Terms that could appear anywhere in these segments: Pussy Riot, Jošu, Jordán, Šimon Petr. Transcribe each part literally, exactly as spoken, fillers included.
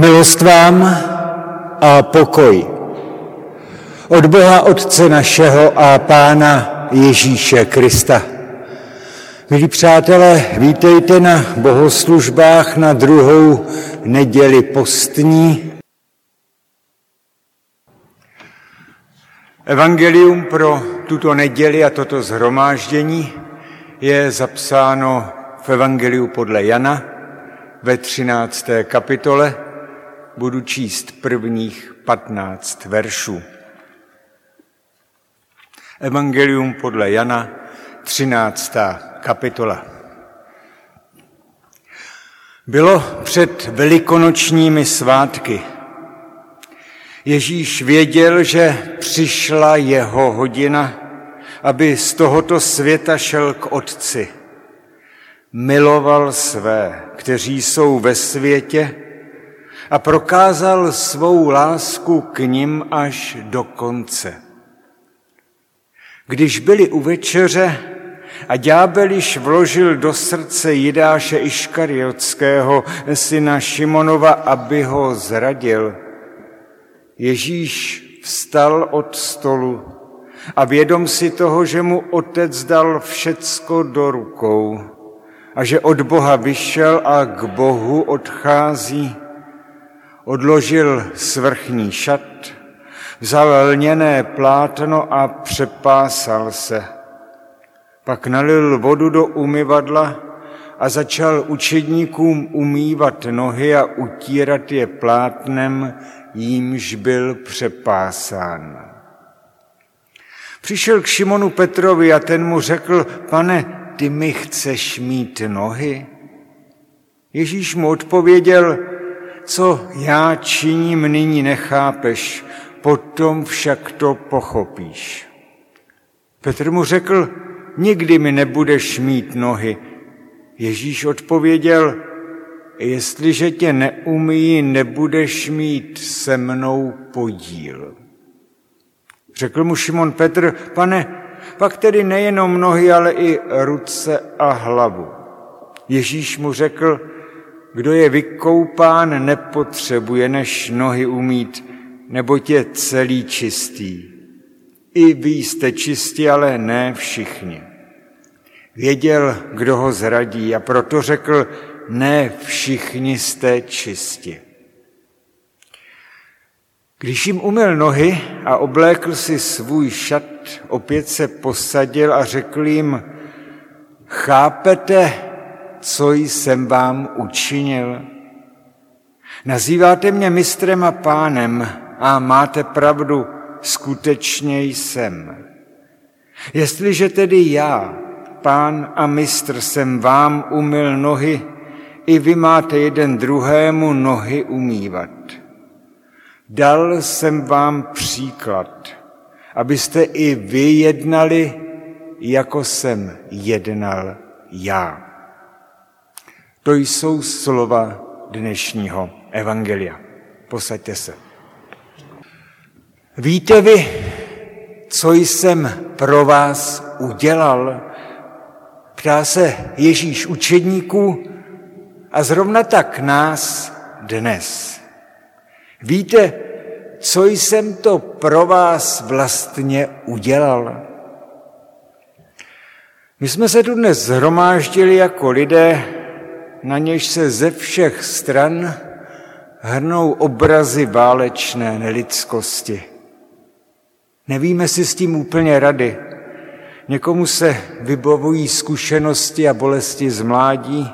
Milost vám a pokoj od Boha Otce našeho a Pána Ježíše Krista. Milí přátelé, vítejte na bohoslužbách na druhou neděli postní. Evangelium pro tuto neděli a toto shromáždění je zapsáno v Evangeliu podle Jana ve třinácté kapitole. Budu číst prvních patnáct veršů. Evangelium podle Jana, třináctá kapitola. Bylo před velikonočními svátky. Ježíš věděl, že přišla jeho hodina, aby z tohoto světa šel k Otci. Miloval své, kteří jsou ve světě, a prokázal svou lásku k nim až do konce. Když byli u večeře a ďábel již vložil do srdce Jidáše Iškariotského, syna Šimonova, aby ho zradil, Ježíš vstal od stolu a vědom si toho, že mu Otec dal všecko do rukou a že od Boha vyšel a k Bohu odchází, odložil svrchní šat, vzal lněné plátno a přepásal se. Pak nalil vodu do umyvadla a začal učedníkům umývat nohy a utírat je plátnem, jímž byl přepásán. Přišel k Šimonu Petrovi a ten mu řekl: Pane, ty mi chceš mít nohy? Ježíš mu odpověděl: Co já činím, nyní nechápeš, potom však to pochopíš. Petr mu řekl: Nikdy mi nebudeš mít nohy. Ježíš odpověděl: Jestliže tě neumyji, nebudeš mít se mnou podíl. Řekl mu Šimon Petr: Pane, pak tedy nejenom nohy, ale i ruce a hlavu. Ježíš mu řekl: Kdo je vykoupán, nepotřebuje než nohy umýt, neboť je celý čistý. I vy jste čistí, ale ne všichni. Věděl, kdo ho zradí, a proto řekl: Ne všichni jste čistí. Když jim umyl nohy a oblékl si svůj šat, opět se posadil a řekl jim: Chápete, co jsem vám učinil? Nazýváte mě mistrem a pánem a máte pravdu, skutečně jsem. Jestliže tedy já, pán a mistr, jsem vám umyl nohy, i vy máte jeden druhému nohy umývat. Dal jsem vám příklad, abyste i vy jednali, jako jsem jednal já. To jsou slova dnešního evangelia. Posaďte se. Víte vy, co jsem pro vás udělal? Ptá se Ježíš učedníků a zrovna tak nás dnes. Víte, co jsem to pro vás vlastně udělal? My jsme se tu dnes shromáždili jako lidé, na něž se ze všech stran hrnou obrazy válečné nelidskosti. Nevíme si s tím úplně rady. Někomu se vybavují zkušenosti a bolesti z mládí.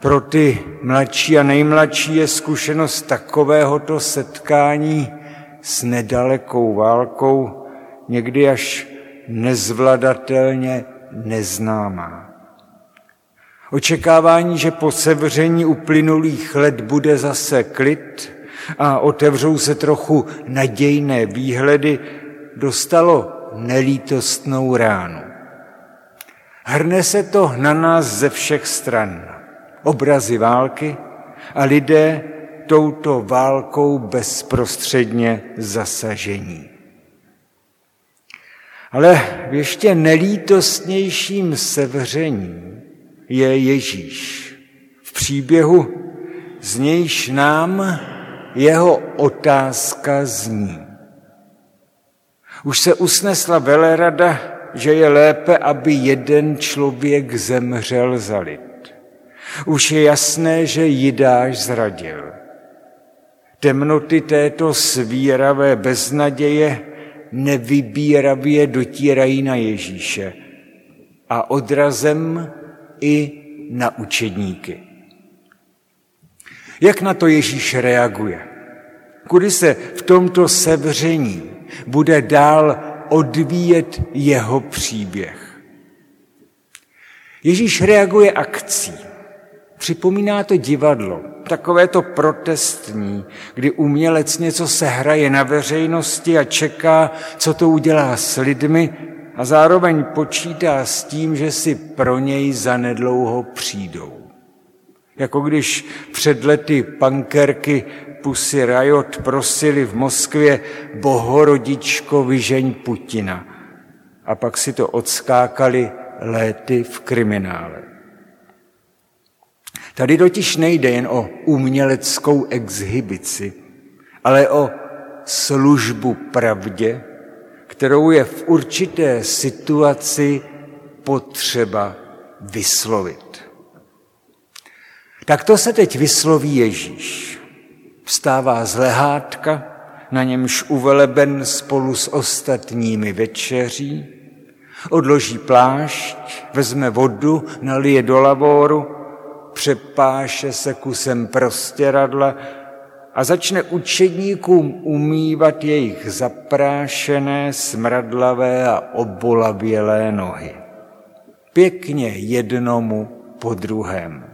Pro ty mladší a nejmladší je zkušenost takovéhoto setkání s nedalekou válkou někdy až nezvladatelně neznámá. Očekávání, že po sevření uplynulých let bude zase klid a otevřou se trochu nadějné výhledy, dostalo nelítostnou ránu. Hrne se to na nás ze všech stran. Obrazy války a lidé touto válkou bezprostředně zasažení. Ale v ještě nelítostnějším sevření je Ježíš v příběhu, z nějž nám jeho otázka zní. Už se usnesla velerada, že je lépe, aby jeden člověk zemřel za lid. Už je jasné, že Jidáš zradil. Temnoty této svíravé beznaděje nevybíravě dotírají na Ježíše a odrazem i na učedníky. Jak na to Ježíš reaguje? Kudy se v tomto sevření bude dál odvíjet jeho příběh? Ježíš reaguje akcí. Připomíná to divadlo, takové to protestní, kdy umělec něco sehraje na veřejnosti a čeká, co to udělá s lidmi, a zároveň počítá s tím, že si pro něj zanedlouho přijdou. Jako když před lety punkerky Pussy Riot prosili v Moskvě: Bohorodičko, vyžeň Putina. A pak si to odskákali léty v kriminále. Tady totiž nejde jen o uměleckou exhibici, ale o službu pravdě, kterou je v určité situaci potřeba vyslovit. Tak to se teď vysloví Ježíš. Vstává z lehátka, na němž uveleben spolu s ostatními večeří, odloží plášť, vezme vodu, nalije do lavoru, přepáše se kusem prostěradla a začne učedníkům umývat jejich zaprášené, smradlavé a obolavělé nohy. Pěkně jednomu po druhém.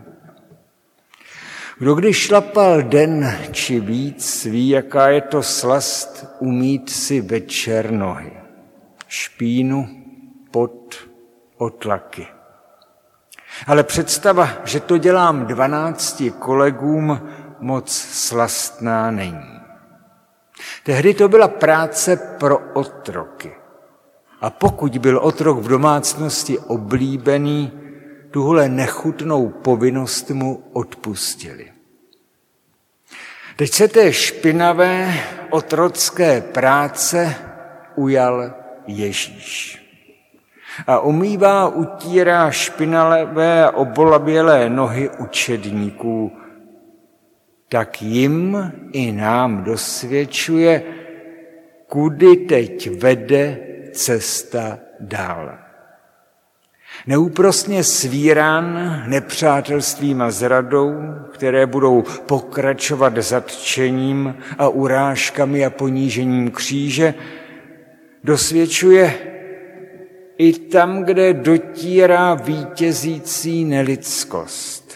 Kdo když šlapal den či víc, ví, jaká je to slast umýt si večer nohy. Špínu, pot, otlaky. Ale představa, že to dělám dvanácti kolegům, moc slastná není. Tehdy to byla práce pro otroky. A pokud byl otrok v domácnosti oblíbený, tuhle nechutnou povinnost mu odpustili. Teď se té špinavé otrocké práce ujal Ježíš. A umývá, utírá špinavé a obolabělé nohy učedníků, tak jim i nám dosvědčuje, kudy teď vede cesta dál. Neúprosně svírán nepřátelstvím a zradou, které budou pokračovat zatčením a urážkami a ponížením kříže, dosvědčuje i tam, kde dotírá vítězící nelidskost.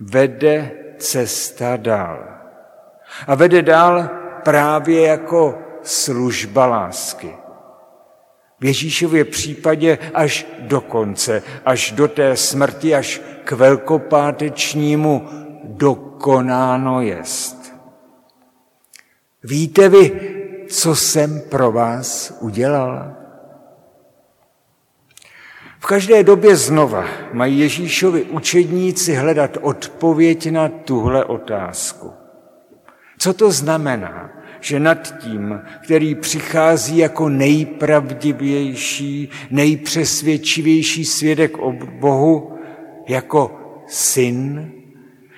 Vede cesta dál. A vede dál právě jako služba lásky. V Ježíšově případě až do konce, až do té smrti, až k velkopátečnímu dokonáno jest. Víte vy, co jsem pro vás udělal? V každé době znova mají Ježíšovi učedníci hledat odpověď na tuhle otázku. Co to znamená, že nad tím, který přichází jako nejpravdivější, nejpřesvědčivější svědek o Bohu, jako syn,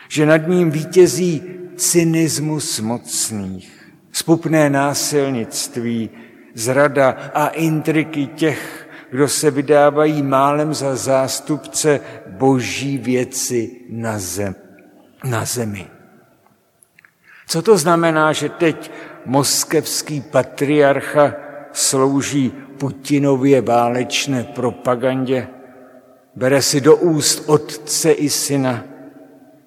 že nad ním vítězí cynismus mocných, zpupné násilnictví, zrada a intriky těch, kdo se vydávají málem za zástupce boží věci na zem, na zemi. Co to znamená, že teď moskevský patriarcha slouží Putinově válečné propagandě, bere si do úst otce i syna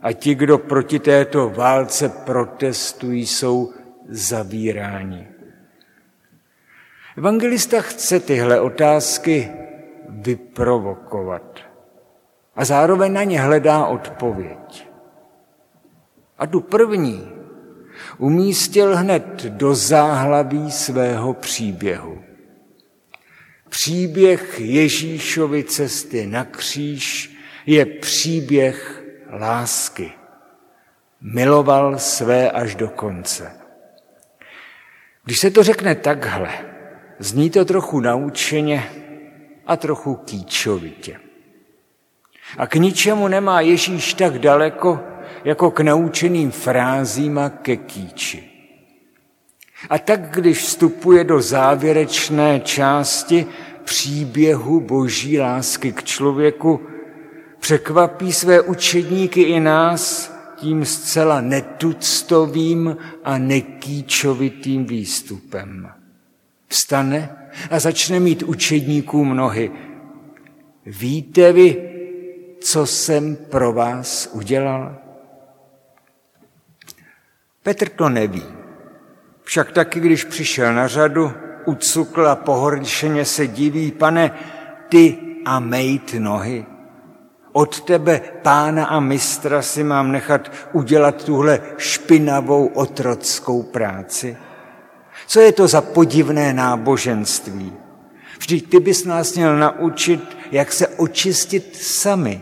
a ti, kdo proti této válce protestují, jsou zavíráni? Evangelista chce tyhle otázky vyprovokovat a zároveň na ně hledá odpověď. A tu první umístil hned do záhlaví svého příběhu. Příběh Ježíšovy cesty na kříž je příběh lásky. miloval své až do konce. Když se to řekne takhle, zní to trochu naučeně a trochu kýčovitě. A k ničemu nemá Ježíš tak daleko, jako k naučeným frázím a ke kýči. A tak, když vstupuje do závěrečné části příběhu boží lásky k člověku, překvapí své učedníky i nás tím zcela netuctovým a nekýčovitým výstupem. Vstane a začne mít učedníkům nohy. Víte vy, co jsem pro vás udělal? Petr to neví. Však taky, když přišel na řadu, ucukl a pohoršeně se diví: Pane, ty a mejt nohy. Od tebe, pána a mistra, si mám nechat udělat tuhle špinavou otrockou práci? Co je to za podivné náboženství? Vždyť ty bys nás měl naučit, jak se očistit sami,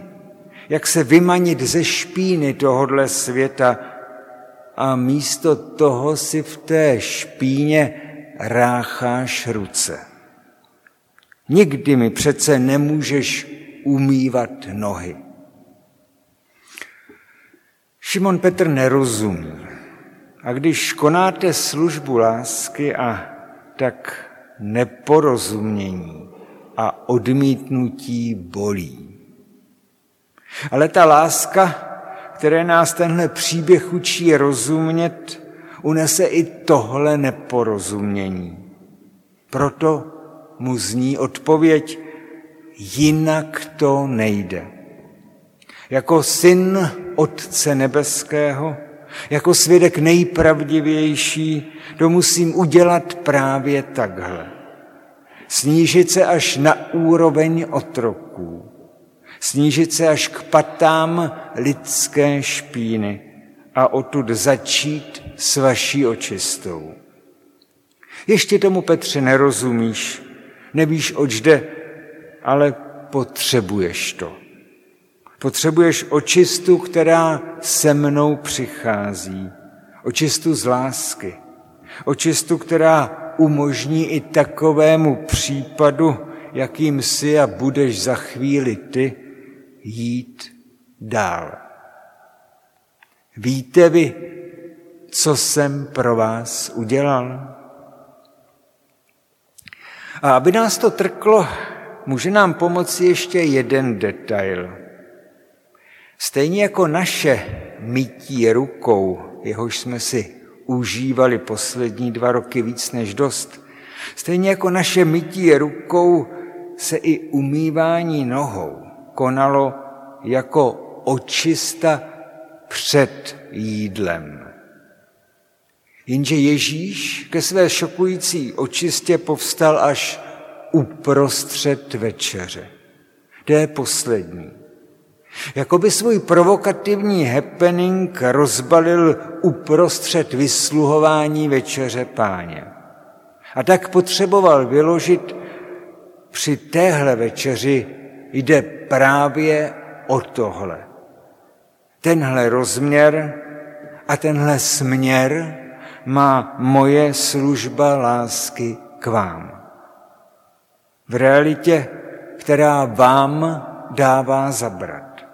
jak se vymanit ze špíny tohodle světa, a místo toho si v té špíně rácháš ruce. Nikdy mi přece nemůžeš umývat nohy. Šimon Petr nerozumí. A když konáte službu lásky a tak neporozumění a odmítnutí bolí. Ale ta láska, které nás tenhle příběh učí rozumět, unese i tohle neporozumění. Proto mu zní odpověď: jinak to nejde. Jako syn Otce nebeského, jako svědek nejpravdivější, to musím udělat právě takhle. Snížit se až na úroveň otroků. Snížit se až k patám lidské špíny a odtud začít s vaší očistou. Ještě tomu, Petře, nerozumíš, nevíš, oč jde, ale potřebuješ to. Potřebuješ očistu, která se mnou přichází. Očistu z lásky. Očistu, která umožní i takovému případu, jakým jsi a budeš za chvíli ty, jít dál. Víte vy, co jsem pro vás udělal? A aby nás to trklo, může nám pomoci ještě jeden detail. Stejně jako naše mytí rukou, jehož jsme si užívali poslední dva roky víc než dost, stejně jako naše mytí rukou se i umývání nohou konalo jako očista před jídlem. Jenže Ježíš ke své šokující očistě povstal až uprostřed večeře. To je poslední. Jakoby svůj provokativní happening rozbalil uprostřed vysluhování večeře Páně. A tak potřeboval vyložit: při téhle večeři jde právě o tohle. Tenhle rozměr a tenhle směr má moje služba lásky k vám. V realitě, která vám dává zabrat,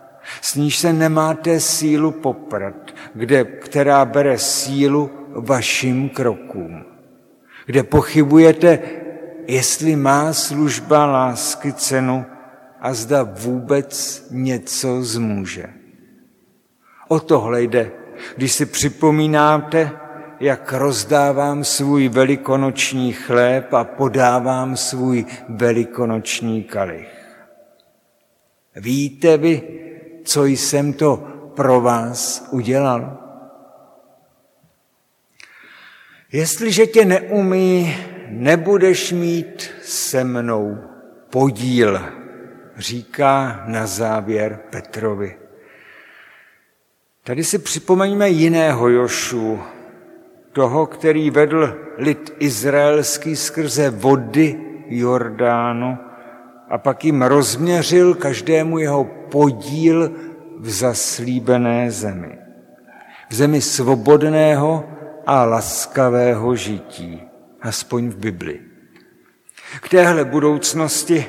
s níž se nemáte sílu poprat, kde, která bere sílu vašim krokům, kde pochybujete, jestli má služba lásky cenu a zda vůbec něco zmůže. O tohle jde, když si připomínáte, jak rozdávám svůj velikonoční chléb a podávám svůj velikonoční kalich. Víte vy, co jsem to pro vás udělal? Jestliže tě neumí, nebudeš mít se mnou podíl, říká na závěr Petrovi. Tady si připomeňme jiného Jošu, toho, který vedl lid izraelský skrze vody Jordánu a pak jim rozměřil každému jeho podíl v zaslíbené zemi. v zemi svobodného a laskavého žití, aspoň v Bibli. K téhle budoucnosti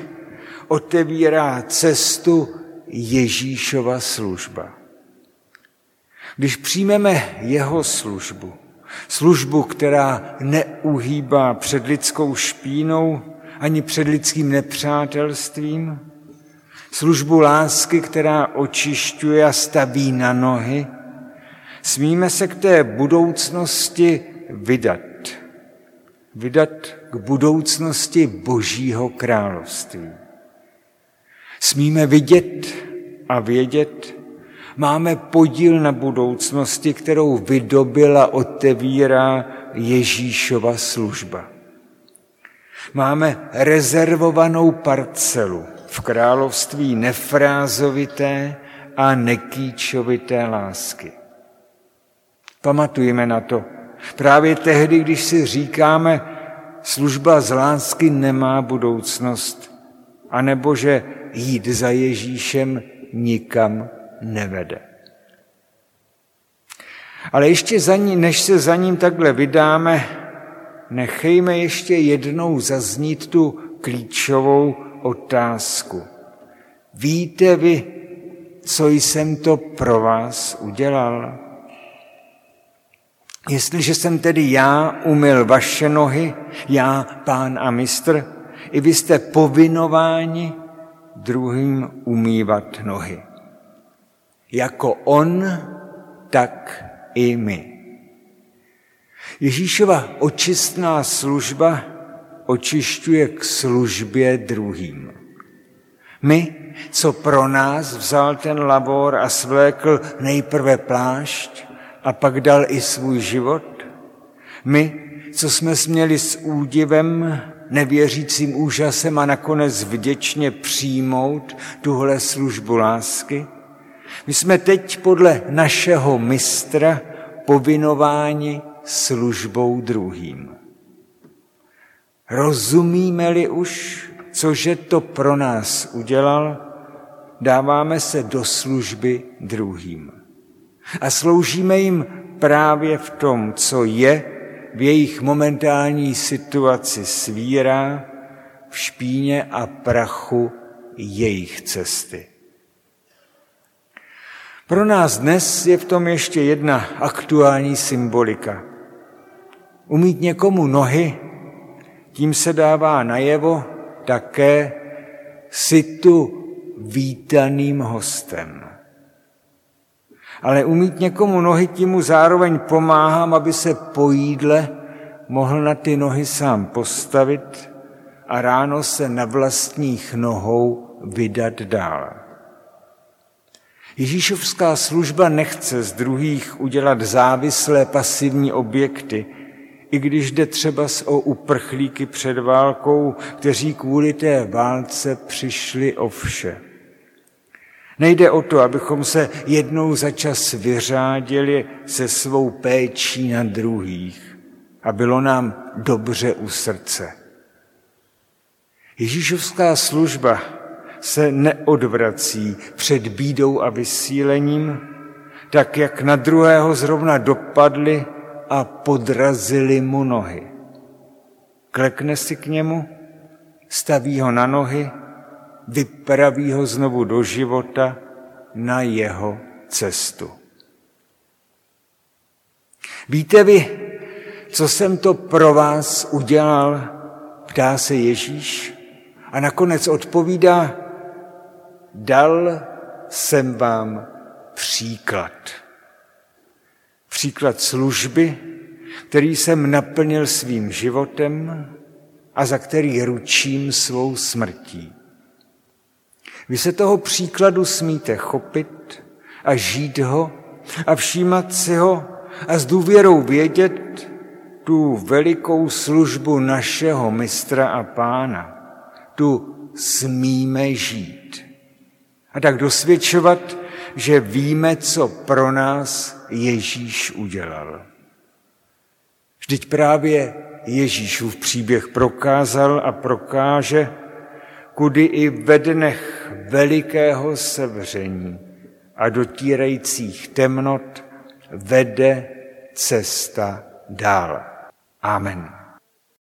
otevírá cestu Ježíšova služba. Když přijmeme jeho službu, službu, která neuhýbá před lidskou špínou ani před lidským nepřátelstvím, službu lásky, která očišťuje a staví na nohy, smíme se k té budoucnosti vydat. Vydat k budoucnosti Božího království. Smíme vidět a vědět, máme podíl na budoucnosti, kterou vydobila, otevírá Ježíšova služba. Máme rezervovanou parcelu v království nefrázovité a nekýčovité lásky. Pamatujeme na to. Právě tehdy, když si říkáme, služba z lásky nemá budoucnost, anebo že jít za Ježíšem nikam nevede. Ale ještě za ní, než se za ním takhle vydáme, nechejme ještě jednou zaznít tu klíčovou otázku. Víte vy, co jsem to pro vás udělal? Jestliže jsem tedy já umyl vaše nohy, já, pán a mistr, i vy jste povinováni druhým umývat nohy. Jako on, tak i my. Ježíšova očistná služba očišťuje k službě druhým. My, co pro nás vzal ten labor a svlékl nejprve plášť a pak dal i svůj život, my, co jsme směli s údivem, nevěřícím úžasem a nakonec vděčně přijmout tuhle službu lásky, my jsme teď podle našeho mistra povinováni službou druhým. Rozumíme-li už, cože to pro nás udělal, dáváme se do služby druhým. A sloužíme jim právě v tom, co je v jejich momentální situaci svírá, v špíně a prachu jejich cesty. Pro nás dnes je v tom ještě jedna aktuální symbolika. Umýt někomu nohy, tím se dává najevo také jsi tu vítaným hostem. Ale umýt někomu nohy, tím mu zároveň pomáhám, aby se po jídle mohl na ty nohy sám postavit a ráno se na vlastních nohou vydat dál. Ježíšovská služba nechce z druhých udělat závislé pasivní objekty, i když jde třeba o uprchlíky před válkou, kteří kvůli té válce přišli o vše. Nejde o to, abychom se jednou za čas vyřádili se svou péčí na druhých a bylo nám dobře u srdce. Ježíšovská služba se neodvrací před bídou a vysílením, tak jak na druhého zrovna dopadli a podrazili mu nohy. Klekne si k němu, staví ho na nohy, vypraví ho znovu do života na jeho cestu. Víte vy, co jsem to pro vás udělal, ptá se Ježíš a nakonec odpovídá, dal jsem vám příklad. Příklad služby, který jsem naplnil svým životem a za který ručím svou smrtí. Vy se toho příkladu smíte chopit a žít ho a všímat si ho a s důvěrou vědět tu velikou službu našeho mistra a pána. Tu smíme žít. A tak dosvědčovat, že víme, co pro nás Ježíš udělal. Vždyť právě Ježíšův příběh prokázal a prokáže, kudy i ve dnech velikého sevření a dotírajících temnot vede cesta dál. Amen.